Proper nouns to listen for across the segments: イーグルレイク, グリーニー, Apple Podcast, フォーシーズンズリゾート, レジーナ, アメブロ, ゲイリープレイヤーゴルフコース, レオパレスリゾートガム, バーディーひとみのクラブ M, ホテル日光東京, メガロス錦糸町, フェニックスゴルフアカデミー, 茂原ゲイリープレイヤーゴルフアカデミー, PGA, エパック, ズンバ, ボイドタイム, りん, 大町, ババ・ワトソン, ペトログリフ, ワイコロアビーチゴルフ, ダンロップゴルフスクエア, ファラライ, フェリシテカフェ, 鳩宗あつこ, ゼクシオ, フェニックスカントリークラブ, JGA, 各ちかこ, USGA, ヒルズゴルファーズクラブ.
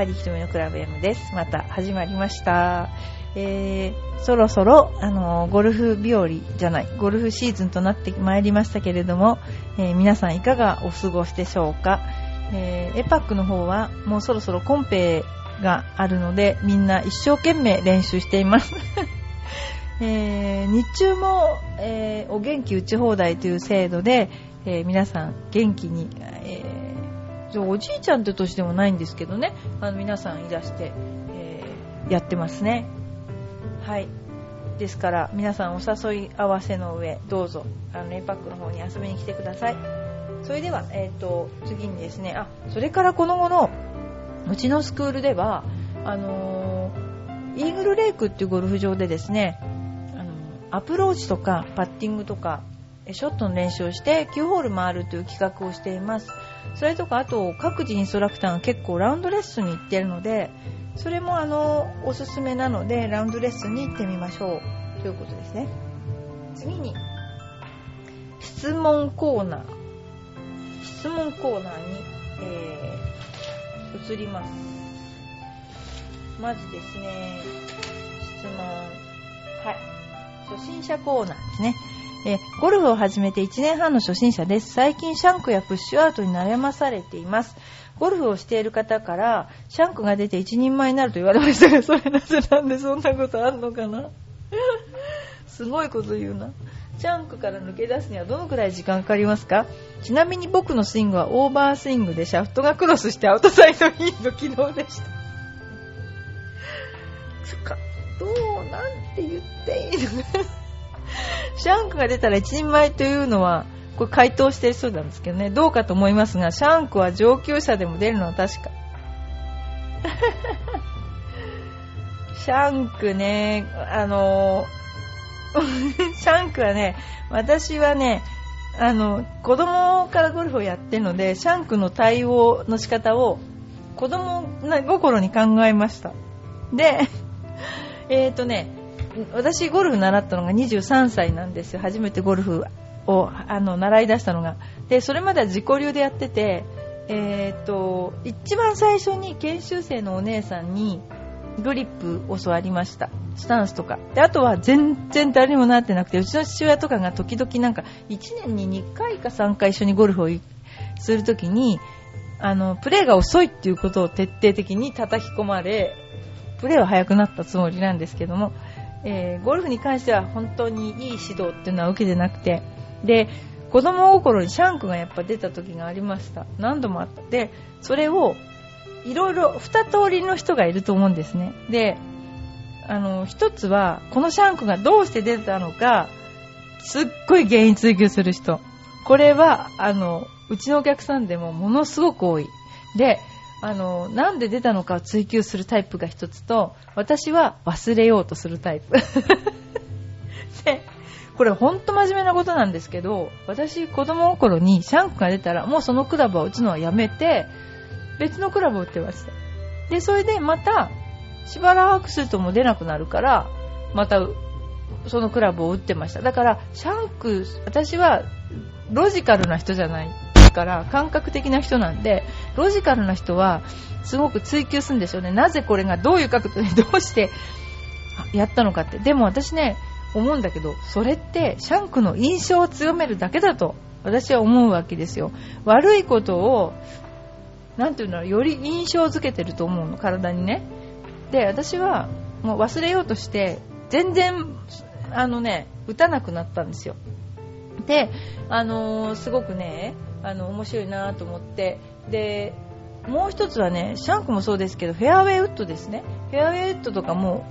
は力富のクラブ M です。また始まりました。そろそろゴルフ日和じゃないゴルフシーズンとなってまいりましたけれども、皆さんいかがお過ごしでしょうか。エパックの方はもうそろそろコンペがあるのでみんな一生懸命練習しています、日中も、お元気打ち放題という制度で、皆さん元気に、おじいちゃんって年でもないんですけどね、皆さんいらして、やってますね。はい、ですから皆さんお誘い合わせの上どうぞエパックの方に遊びに来てください。それでは、次にですね、それからこの後のうちのスクールではイーグルレイクっていうゴルフ場でですね、アプローチとかパッティングとかショットの練習をして9ホール回るという企画をしています。それとかあと各自インストラクターが結構ラウンドレッスンに行っているのでそれもおすすめなのでラウンドレッスンに行ってみましょうということですね。次に質問コーナーに、移ります。まずですね質問、初心者コーナーですね。ゴルフを始めて1年半の初心者です。最近シャンクやプッシュアウトに悩まされています。ゴルフをしている方からシャンクが出て一人前になると言われましたが、それなぜなんでそんなことあるのかなすごいこと言うな。シャンクから抜け出すにはどのくらい時間かかりますか。ちなみに僕のスイングはオーバースイングでシャフトがクロスしてアウトサイドインの軌道でしたどうなんて言っていいのシャンクが出たら一人前というのはこれ回答してるそうなんですけどね、どうかと思いますがシャンクは上級者でも出るのは確かシャンクねシャンクはね私はね子供からゴルフをやってるのでシャンクの対応の仕方を子供心に考えました。で私ゴルフ習ったのが23歳なんですよ。初めてゴルフを習い出したのが。でそれまでは自己流でやってて、一番最初に研修生のお姉さんにグリップを教わりました。スタンスとかで、あとは全然誰にもなってなくて、うちの父親とかが時々なんか1年に2回か3回一緒にゴルフをするときにプレーが遅いっていうことを徹底的に叩き込まれ、プレーは速くなったつもりなんですけども、ゴルフに関しては本当にいい指導っていうのは受けてなくて、で子供心にシャンクがやっぱ出た時がありました。何度もあった。でそれをいろいろ二通りの人がいると思うんですね。で一つはこのシャンクがどうして出たのかすっごい原因追求する人、これはうちのお客さんでもものすごく多い。でなんで出たのかを追求するタイプが一つと、私は忘れようとするタイプで、これほんと真面目なことなんですけど、私子供の頃にシャンクが出たらもうそのクラブを打つのはやめて別のクラブを打ってました。でそれでまたしばらくするともう出なくなるからまたそのクラブを打ってました。だからシャンク、私はロジカルな人じゃないから感覚的な人なんで、ロジカルな人はすごく追求するんですよね。なぜこれがどういう角度でどうしてやったのかって。でも私ね思うんだけど、それってシャンクの印象を強めるだけだと私は思うわけですよ。悪いことをなんていうのより印象づけてると思うの、体にね。で私はもう忘れようとして全然打たなくなったんですよ。ですごくね面白いなと思って。でもう一つはねシャンクもそうですけどフェアウェイウッドですね。フェアウェイウッドとかも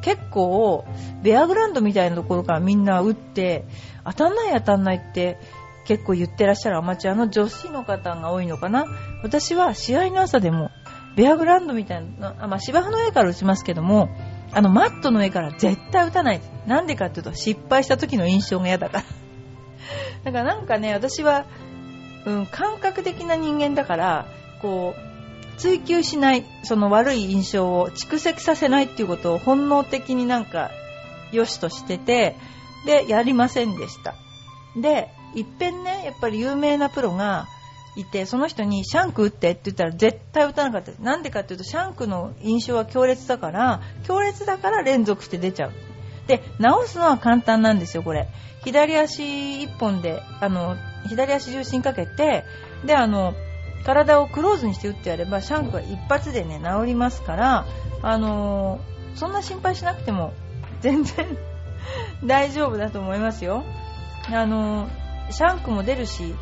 結構ベアグラウンドみたいなところからみんな打って当たんないって結構言ってらっしゃるアマチュアの女子の方が多いのかな。私は試合の朝でもベアグラウンドみたいな、芝生の上から打ちますけどもマットの上から絶対打たない。なんでかっていうと失敗した時の印象が嫌だからだからなんかね私は感覚的な人間だからこう追求しない、その悪い印象を蓄積させないっていうことを本能的になんか良しとしてて、でやりませんでした。でいっぺんねやっぱり有名なプロがいて、その人にシャンク打ってって言ったら絶対打たなかった。なんでかっていうとシャンクの印象は強烈だから連続して出ちゃう。で直すのは簡単なんですよこれ。左足一本で左足重心かけて、で体をクローズにして打ってやればシャンクが一発でね治りますから、そんな心配しなくても全然大丈夫だと思いますよ。シャンクも出るし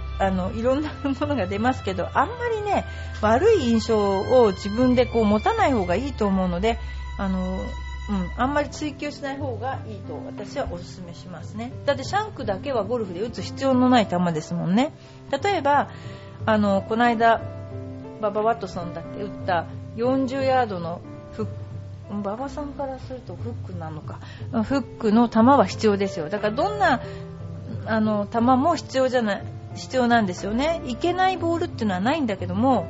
いろんなものが出ますけど、あんまりね悪い印象を自分でこう持たない方がいいと思うので、あんまり追求しない方がいいと私はお勧めしますね。だってシャンクだけはゴルフで打つ必要のない球ですもんね。例えばこの間ババ・ワトソンだって打った40ヤードのフック、馬場さんからするとフックなのか、フックの球は必要ですよ。だからどんな球も必要なんですよね。いけないボールっていうのはないんだけども、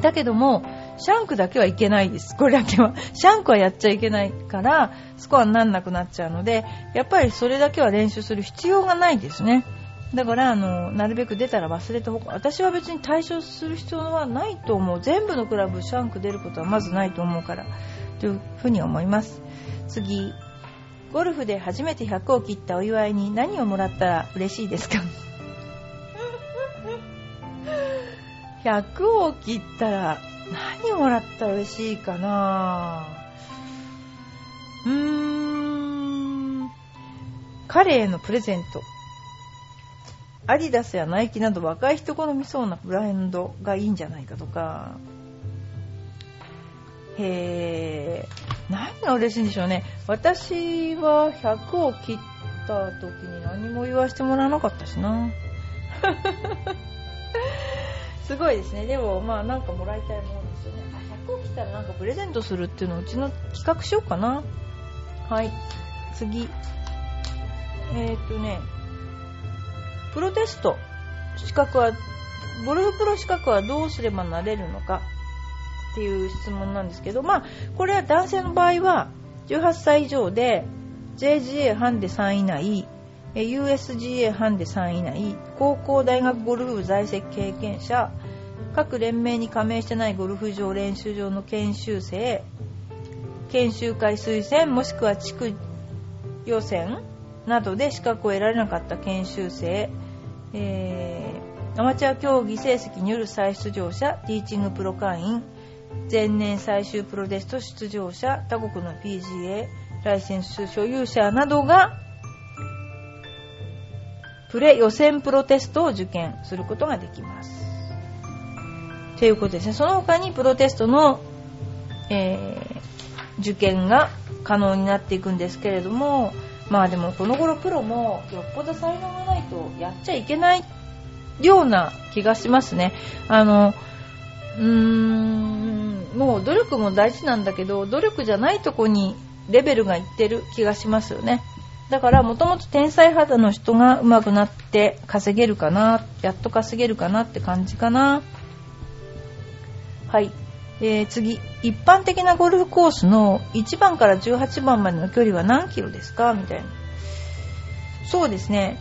シャンクだけはいけないです。これだけはシャンクはやっちゃいけないからスコアにならなくなっちゃうので、やっぱりそれだけは練習する必要がないですね。だからなるべく出たら忘れた方が、私は別に対処する必要はないと思う。全部のクラブシャンク出ることはまずないと思うからというふうに思います。次、ゴルフで初めて100を切ったお祝いに何をもらったら嬉しいですか？100を切ったら何をもらったら嬉しいかな。カレーへのプレゼント、アディダスやナイキなど若い人好みそうなブランドがいいんじゃないかとか。何が嬉しいんでしょうね。私は100を切った時に何も言わせてもらわなかったしな。すごいですね。でもなんかもらいたいものですよね。100を切ったらなんかプレゼントするっていうのをうちの企画しようかな。はい。次。プロテスト資格は、ゴルフプロ資格はどうすればなれるのかっていう質問なんですけど、これは男性の場合は18歳以上で JGA ハンデ3以内、USGA ハンデ3以内、高校大学ゴルフ部在籍経験者、各連盟に加盟してないゴルフ場練習場の研修生、研修会推薦もしくは地区予選などで資格を得られなかった研修生、アマチュア競技成績による再出場者、ティーチングプロ会員、前年最終プロテスト出場者、他国の PGA ライセンス所有者などがプレ予選プロテストを受験することができますということですね。その他にプロテストの、受験が可能になっていくんですけれども、でもこの頃プロもよっぽど才能がないとやっちゃいけないような気がしますね。もう努力も大事なんだけど、努力じゃないとこにレベルがいってる気がしますよね。だからもともと天才肌の人が上手くなって稼げるかなって感じかな。はい、次、一般的なゴルフコースの1番から18番までの距離は何キロですかみたいな。そうですね、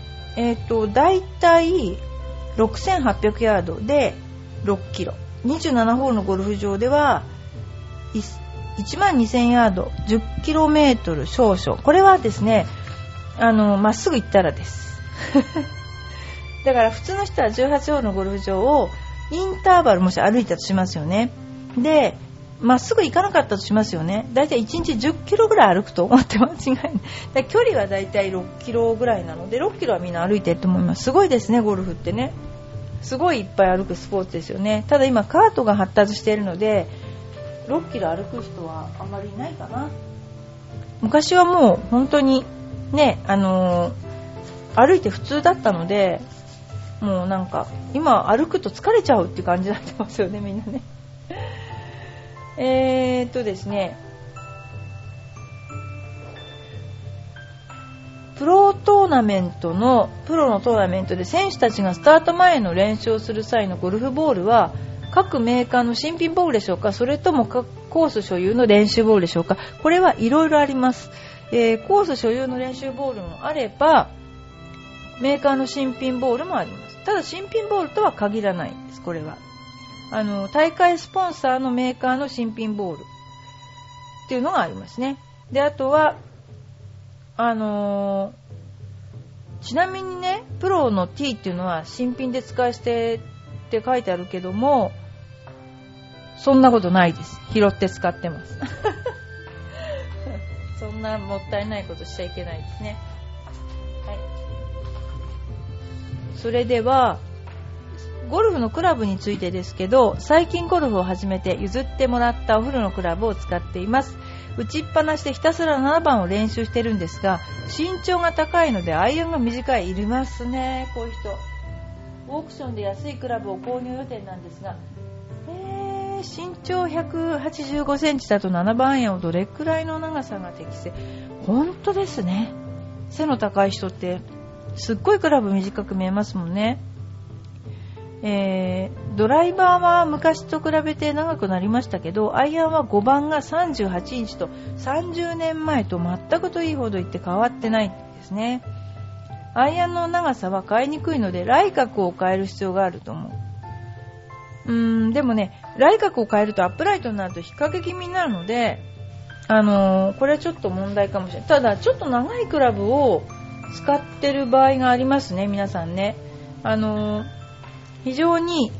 だいたい6800ヤードで6キロ、27ホールのゴルフ場では 12000 ヤード 10km 少々。これはですねまっすぐ行ったらですだから普通の人は18ホールのゴルフ場をインターバルもし歩いたとしますよね。でまっすぐ行かなかったとしますよね。だいたい1日 10km ぐらい歩くと思って間違いない。だ距離はだいたい 6km ぐらいなので 6km はみんな歩いてると思います。すごいですねゴルフってね。すごいいっぱい歩くスポーツですよね。ただ今カートが発達しているので6キロ歩く人はあまりいないかな。昔はもう本当にね、歩いて普通だったので、もうなんか今歩くと疲れちゃうって感じになってますよねみんなね。ですね、プロのトーナメントで選手たちがスタート前の練習をする際のゴルフボールは各メーカーの新品ボールでしょうか、それとも各コース所有の練習ボールでしょうか。これはいろいろあります。コース所有の練習ボールもあれば、メーカーの新品ボールもあります。ただ新品ボールとは限らないんです。これは大会スポンサーのメーカーの新品ボールっていうのがありますね。であとはちなみにね、プロの T っていうのは新品で使い捨てって書いてあるけども、そんなことないです。拾って使ってますそんなもったいないことしちゃいけないですね。はい。それではゴルフのクラブについてですけど、最近ゴルフを始めて譲ってもらったお風呂のクラブを使っています。打ちっぱなしでひたすら7番を練習してるんですが、身長が高いのでアイアンが短い。いりますね、こういう人。オークションで安いクラブを購入予定なんですが、身長185センチだと7番アイアンをどれくらいの長さが適正。本当ですね、背の高い人ってすっごいクラブ短く見えますもんね。ドライバーは昔と比べて長くなりましたけど、アイアンは5番が38インチと30年前と全くといいほど言って変わってないんですね。アイアンの長さは変えにくいので、来角を変える必要があると思う。でもね、来角を変えるとアップライトになると引っ掛け気味になるので、これはちょっと問題かもしれない。ただちょっと長いクラブを使ってる場合がありますね、皆さんね。非常に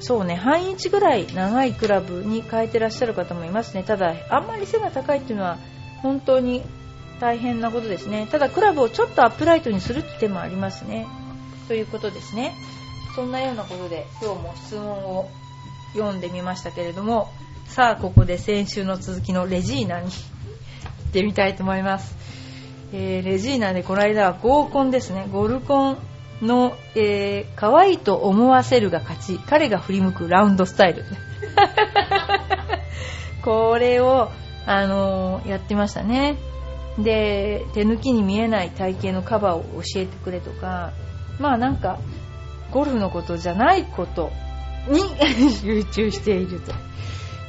そうね、半インチぐらい長いクラブに変えてらっしゃる方もいますね。ただあんまり背が高いっていうのは本当に大変なことですね。ただクラブをちょっとアップライトにするって手もありますね、ということですね。そんなようなことで今日も質問を読んでみましたけれども、さあここで先週の続きのレジーナに行ってみたいと思います。レジーナでこの間は合コンですね、ゴルコンの、可愛いと思わせるが勝ち、彼が振り向くラウンドスタイルこれを、やってましたね。で、手抜きに見えない体型のカバーを教えてくれとか、まあなんかゴルフのことじゃないことに集中している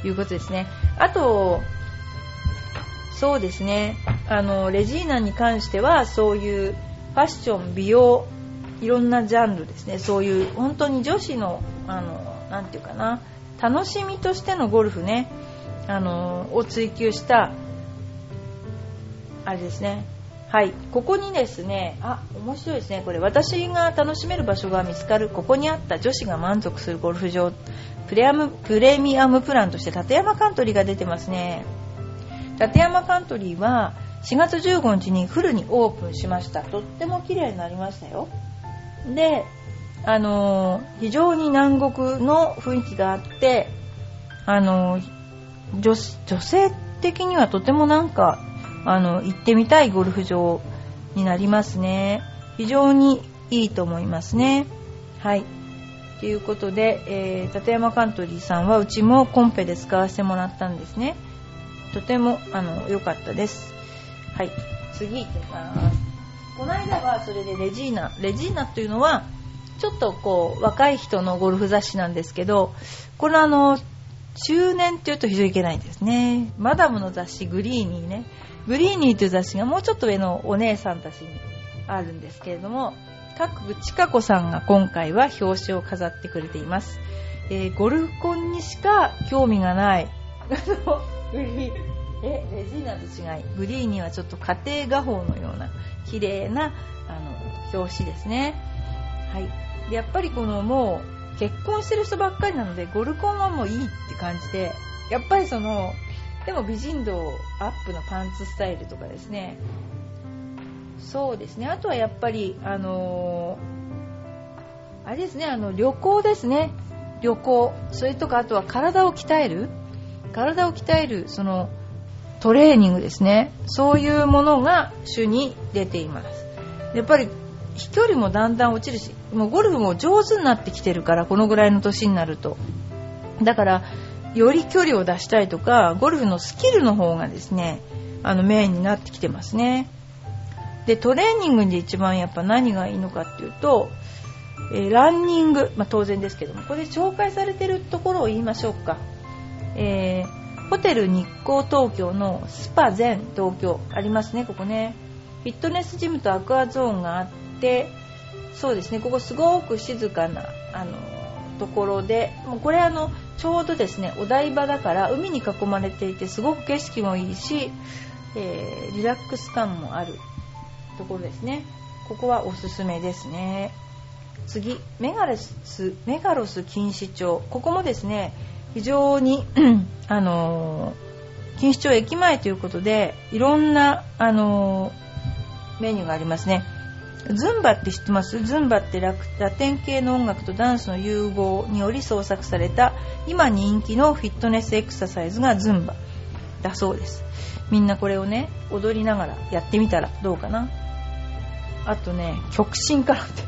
ということですね。あとそうですね、レジーナに関してはそういうファッション、美容、いろんなジャンルですね。そういう本当に女子のなんていうかな、楽しみとしてのゴルフね、を追求したあれですね。はい。ここにですね、面白いですねこれ。私が楽しめる場所が見つかる、ここにあった女子が満足するゴルフ場、プレミアムプランとして立山カントリーが出てますね。立山カントリーは4月15日にフルにオープンしました。とっても綺麗になりましたよ。で、非常に南国の雰囲気があって、女性的にはとてもなんか行ってみたいゴルフ場になりますね。非常にいいと思いますね。はい。ということで、立山カントリーさんはうちもコンペで使わせてもらったんですね。とても良かったです。はい。次行きます。この間はそれでレジーナというのはちょっとこう若い人のゴルフ雑誌なんですけど、これ中年っていうと非常にいけないですね。マダムの雑誌グリーニーね、グリーニーという雑誌がもうちょっと上のお姉さんたちにあるんですけれども、各ちかこさんが今回は表紙を飾ってくれています。ゴルフコンにしか興味がないレジーナと違い、グリーニーはちょっと家庭画法のような綺麗な表紙ですね。はい。でやっぱりもう結婚してる人ばっかりなので、ゴルコンはもういいって感じで、やっぱりでも美人度アップのパンツスタイルとかですね。そうですね。あとはやっぱりあれですね、旅行ですね。旅行。それとかあとは体を鍛えるトレーニングですね。そういうものが主に出ています。やっぱり飛距離もだんだん落ちるし、もうゴルフも上手になってきてるから、このぐらいの年になると、だからより距離を出したいとか、ゴルフのスキルの方がですねメインになってきてますね。でトレーニングで一番やっぱ何がいいのかっていうと、ランニング、当然ですけども、これ紹介されてるところを言いましょうか。ホテル日光東京のスパ全東京ありますね、ここね。フィットネスジムとアクアゾーンがあって、そうですね、ここすごく静かなところで、もうこれちょうどですねお台場だから海に囲まれていてすごく景色もいいし、リラックス感もあるところですね。ここはおすすめですね。次、メガロス錦糸町。ここもですね非常に錦糸町駅前ということでいろんなメニューがありますね。ズンバって知ってます？ズンバってラテン系の音楽とダンスの融合により創作された今人気のフィットネスエクササイズがズンバだそうです。みんなこれをね踊りながらやってみたらどうかな。あとね、極真空手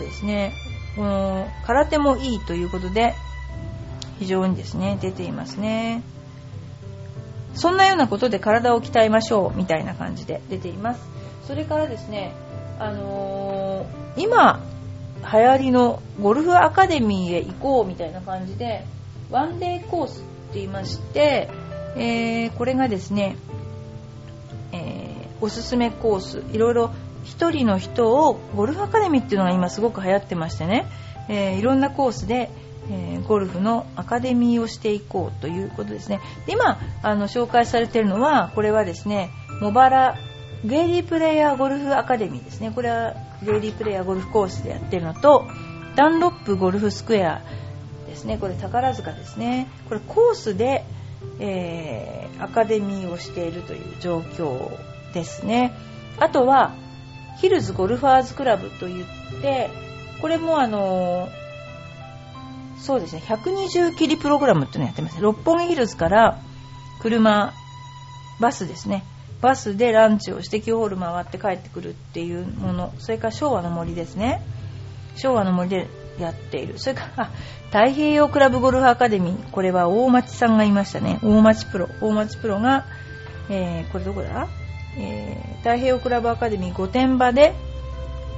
ですね。この空手もいいということで非常にですね出ていますね。そんなようなことで体を鍛えましょうみたいな感じで出ています。それからですね、今流行りのゴルフアカデミーへ行こうみたいな感じでワンデーコースって言いまして、これがですね、おすすめコース、いろいろ一人の人をゴルフアカデミーっていうのが今すごく流行ってましてね、いろんなコースでゴルフのアカデミーをしていこうということですね。で、今紹介されているのは、これはですね茂原ゲイリープレイヤーゴルフアカデミーですね。これはゲイリープレイヤーゴルフコースでやってるのと、ダンロップゴルフスクエアですね、これ宝塚ですね。これコースで、アカデミーをしているという状況ですね。あとはヒルズゴルファーズクラブといって、これもそうですね、120キリプログラムっていうのをやってます。六本木ヒルズからバスですね、バスでランチをして9ホール回って帰ってくるっていうもの。それから昭和の森ですね、昭和の森でやっている。それから太平洋クラブゴルフアカデミー、これは大町さんがいましたね。大町プロが、これどこだ、太平洋クラブアカデミー御殿場で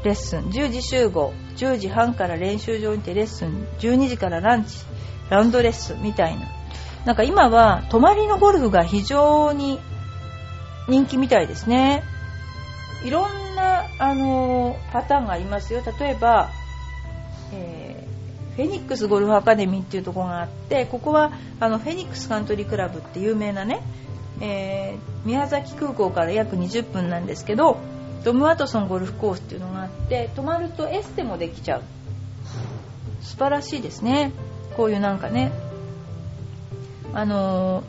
レッスン10時集合、10時半から練習場にてレッスン、12時からランチラウンドレッスンみたいな。なんか今は泊まりのゴルフが非常に人気みたいですね。いろんなパターンがありますよ。例えば、フェニックスゴルフアカデミーっていうところがあって、ここはフェニックスカントリークラブって有名なね、宮崎空港から約20分なんですけど、トム・ワトソンゴルフコースっていうのがあって、泊まるとエステもできちゃう。素晴らしいですね。こういうなんかね、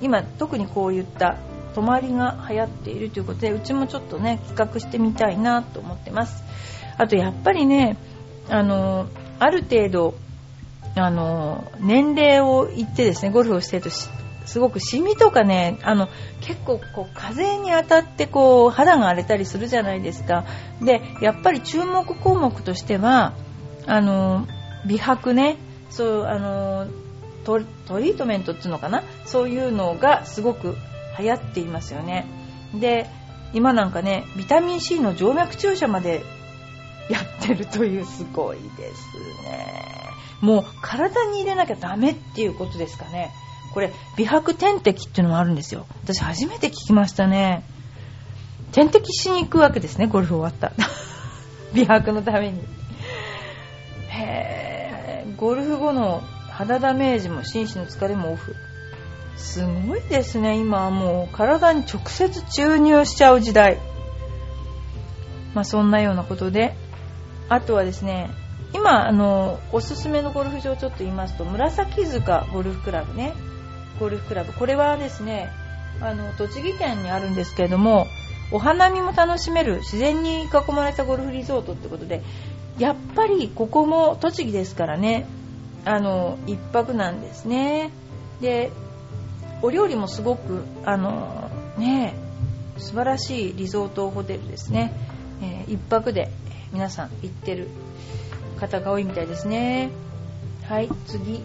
今特にこういった泊まりが流行っているということで、うちもちょっとね企画してみたいなと思ってます。あとやっぱりね、ある程度年齢をいってですね、ゴルフをしているとすごくシミとかね、結構こう風に当たってこう肌が荒れたりするじゃないですか。でやっぱり注目項目としては美白ね、そうトリートメントっていうのかな、そういうのがすごく流行っていますよね。で今なんかね、ビタミン C の静脈注射までやってるという、すごいですね。もう体に入れなきゃダメっていうことですかね。これ美白点滴っていうのもあるんですよ。私初めて聞きましたね。点滴しに行くわけですね、ゴルフ終わった美白のために。へー、ゴルフ後の肌ダメージも心身の疲れもオフ。すごいですね。今はもう体に直接注入しちゃう時代。まあそんなようなことで、あとはですね、今おすすめのゴルフ場をちょっと言いますと、紫塚ゴルフクラブ、これはですね栃木県にあるんですけれども、お花見も楽しめる自然に囲まれたゴルフリゾートってことで、やっぱりここも栃木ですからね、一泊なんですね。でお料理もすごくね素晴らしいリゾートホテルですね。一泊で皆さん行ってる方が多いみたいですね。はい、次、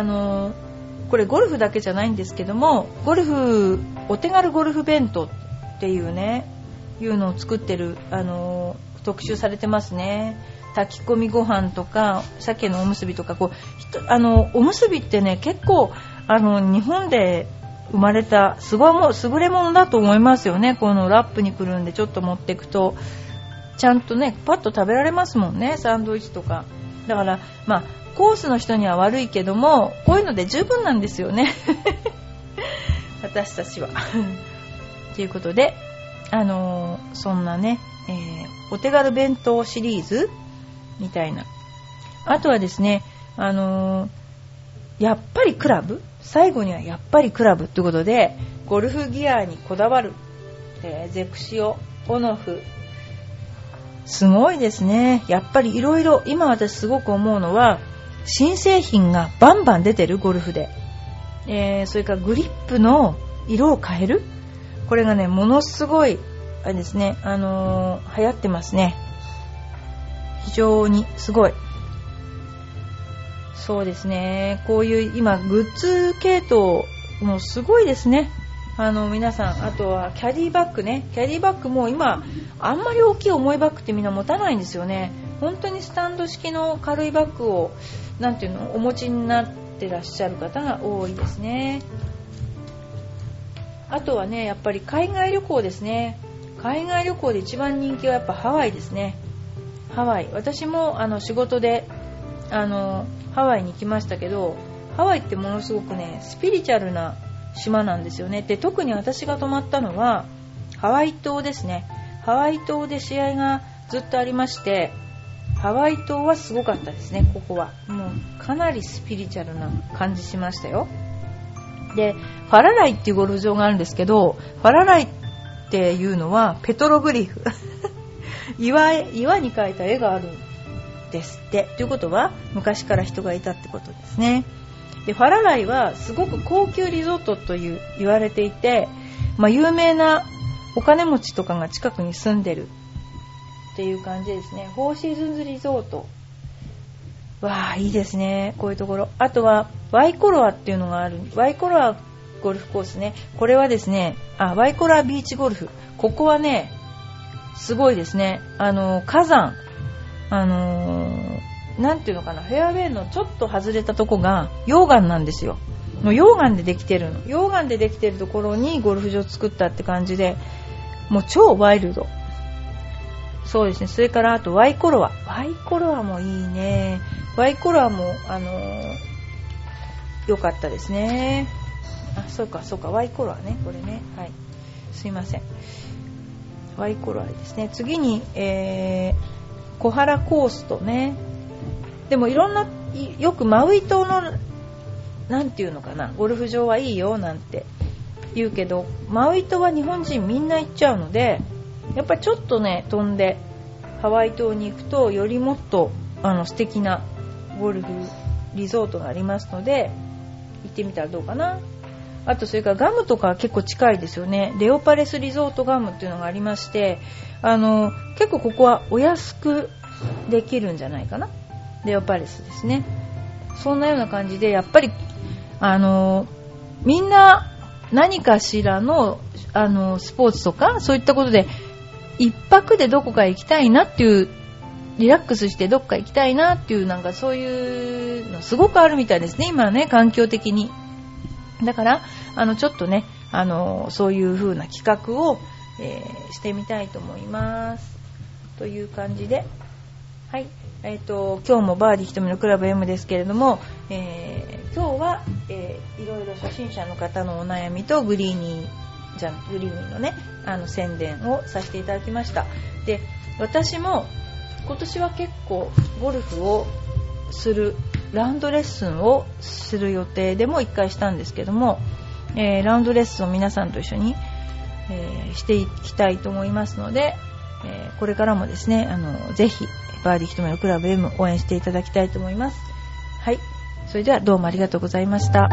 これゴルフだけじゃないんですけども、お手軽ゴルフ弁当っていうねいうのを作ってる、特集されてますね。炊き込みご飯とか鮭のおむすびとか、おむすびってね結構日本で生まれたすごいも優れものだと思いますよね。このラップにくるんでちょっと持っていくとちゃんとねパッと食べられますもんね、サンドイッチとか。だからまあコースの人には悪いけどもこういうので十分なんですよね私たちはということでそんなね、お手軽弁当シリーズみたいな。あとはですねやっぱりクラブ、最後にはやっぱりクラブということでゴルフギアにこだわる、ゼクシオ、オノフ、すごいですね。やっぱりいろいろ今私すごく思うのは新製品がバンバン出てるゴルフで、それからグリップの色を変える、これがねものすごいあれですね、流行ってますね、非常にすごい。そうですね、こういう今グッズ系統もすごいですね。皆さん、あとはキャディバッグね、キャディバッグも今あんまり大きい重いバッグってみんな持たないんですよね。本当にスタンド式の軽いバッグをなんていうのお持ちになってらっしゃる方が多いですね。あとはねやっぱり海外旅行ですね。海外旅行で一番人気はやっぱハワイですね。ハワイ、私も仕事でハワイに行きましたけど、ハワイってものすごくねスピリチュアルな島なんですよね。で特に私が泊まったのはハワイ島ですね。ハワイ島で試合がずっとありまして、ハワイ島はすごかったですね。ここはもうかなりスピリチュアルな感じしましたよ。でファラライっていうゴルフ場があるんですけど、ファラライっていうのはペトログリフ岩に描いた絵があるですって。ということは昔から人がいたってことですね。でファラライはすごく高級リゾートという言われていて、有名なお金持ちとかが近くに住んでるっていう感じですね。フォーシーズンズリゾート、わあいいですね、こういうところ。あとはワイコロアっていうのがある、ワイコロアゴルフコースね。これはですね、ワイコロアビーチゴルフ、ここはねすごいですね。火山、なんていうのかな、フェアウェイのちょっと外れたとこが溶岩なんですよ。もう溶岩でできてるの、溶岩でできてるところにゴルフ場作ったって感じで、もう超ワイルド。そうですね。それからあとワイコロア、ワイコロアもいいね。ワイコロアも良かったですね。あ、そうかそうか、ワイコロアね、これね、はい、すいません、ワイコロアですね。次に、小原コースとね。でもいろんな、よくマウイ島のなんていうのかな、ゴルフ場はいいよなんて言うけど、マウイ島は日本人みんな行っちゃうので、やっぱりちょっとね飛んでハワイ島に行くとよりもっと素敵なゴルフリゾートがありますので、行ってみたらどうかな。あとそれからガムとか結構近いですよね。レオパレスリゾートガムっていうのがありまして、結構ここはお安くできるんじゃないかな。レオパレスですね。そんなような感じで、やっぱりみんな何かしらのスポーツとかそういったことで一泊でどこか行きたいなっていう、リラックスしてどこか行きたいなっていう、なんかそういうのすごくあるみたいですね、今はね、環境的に。だからちょっとねそういう風な企画を、してみたいと思いますという感じで、はい。今日もバーディーひとみのクラブ M ですけれども、今日は、いろいろ初心者の方のお悩みとグリーニーのね宣伝をさせていただきました。で私も今年は結構ゴルフをするラウンドレッスンをする予定でも1回したんですけども、ラウンドレッスンを皆さんと一緒に、していきたいと思いますので、これからもですねぜひバーディーひとみのクラブ M 応援していただきたいと思います。はい、それではどうもありがとうございました。